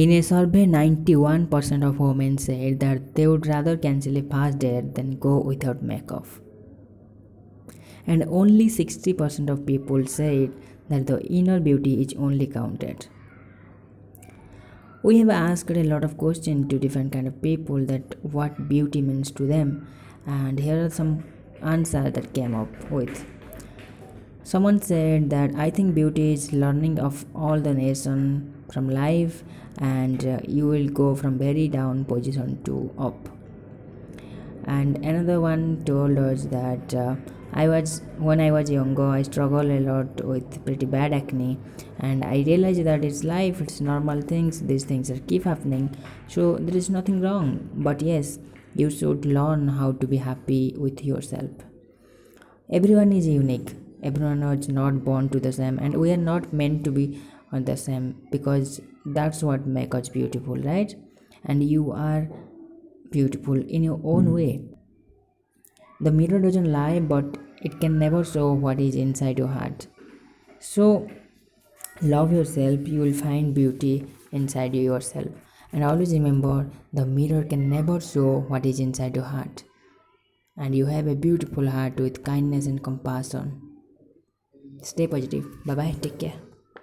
In a survey, 91% of women said that they would rather cancel a first date than go without makeup. And only 60% of people said that the inner beauty is only counted. We have asked a lot of questions to different kind of people that what beauty means to them, and here are some answers that came up with. Someone said that I think beauty is learning of all the nation from life, and you will go from very down position to up. And another one told us that when I was younger, I struggled a lot with pretty bad acne, and I realized that it's life, it's normal things, these things are keep happening, so there is nothing wrong. But yes, you should learn how to be happy with yourself. Everyone is unique, everyone is not born to the same, and we are not meant to be the same, because that's what makes us beautiful, right? And you are beautiful in your own way. The mirror doesn't lie, but it can never show what is inside your heart. So love yourself, you will find beauty inside yourself. And always remember, the mirror can never show what is inside your heart. And you have a beautiful heart with kindness and compassion. Stay positive. Bye bye. Take care.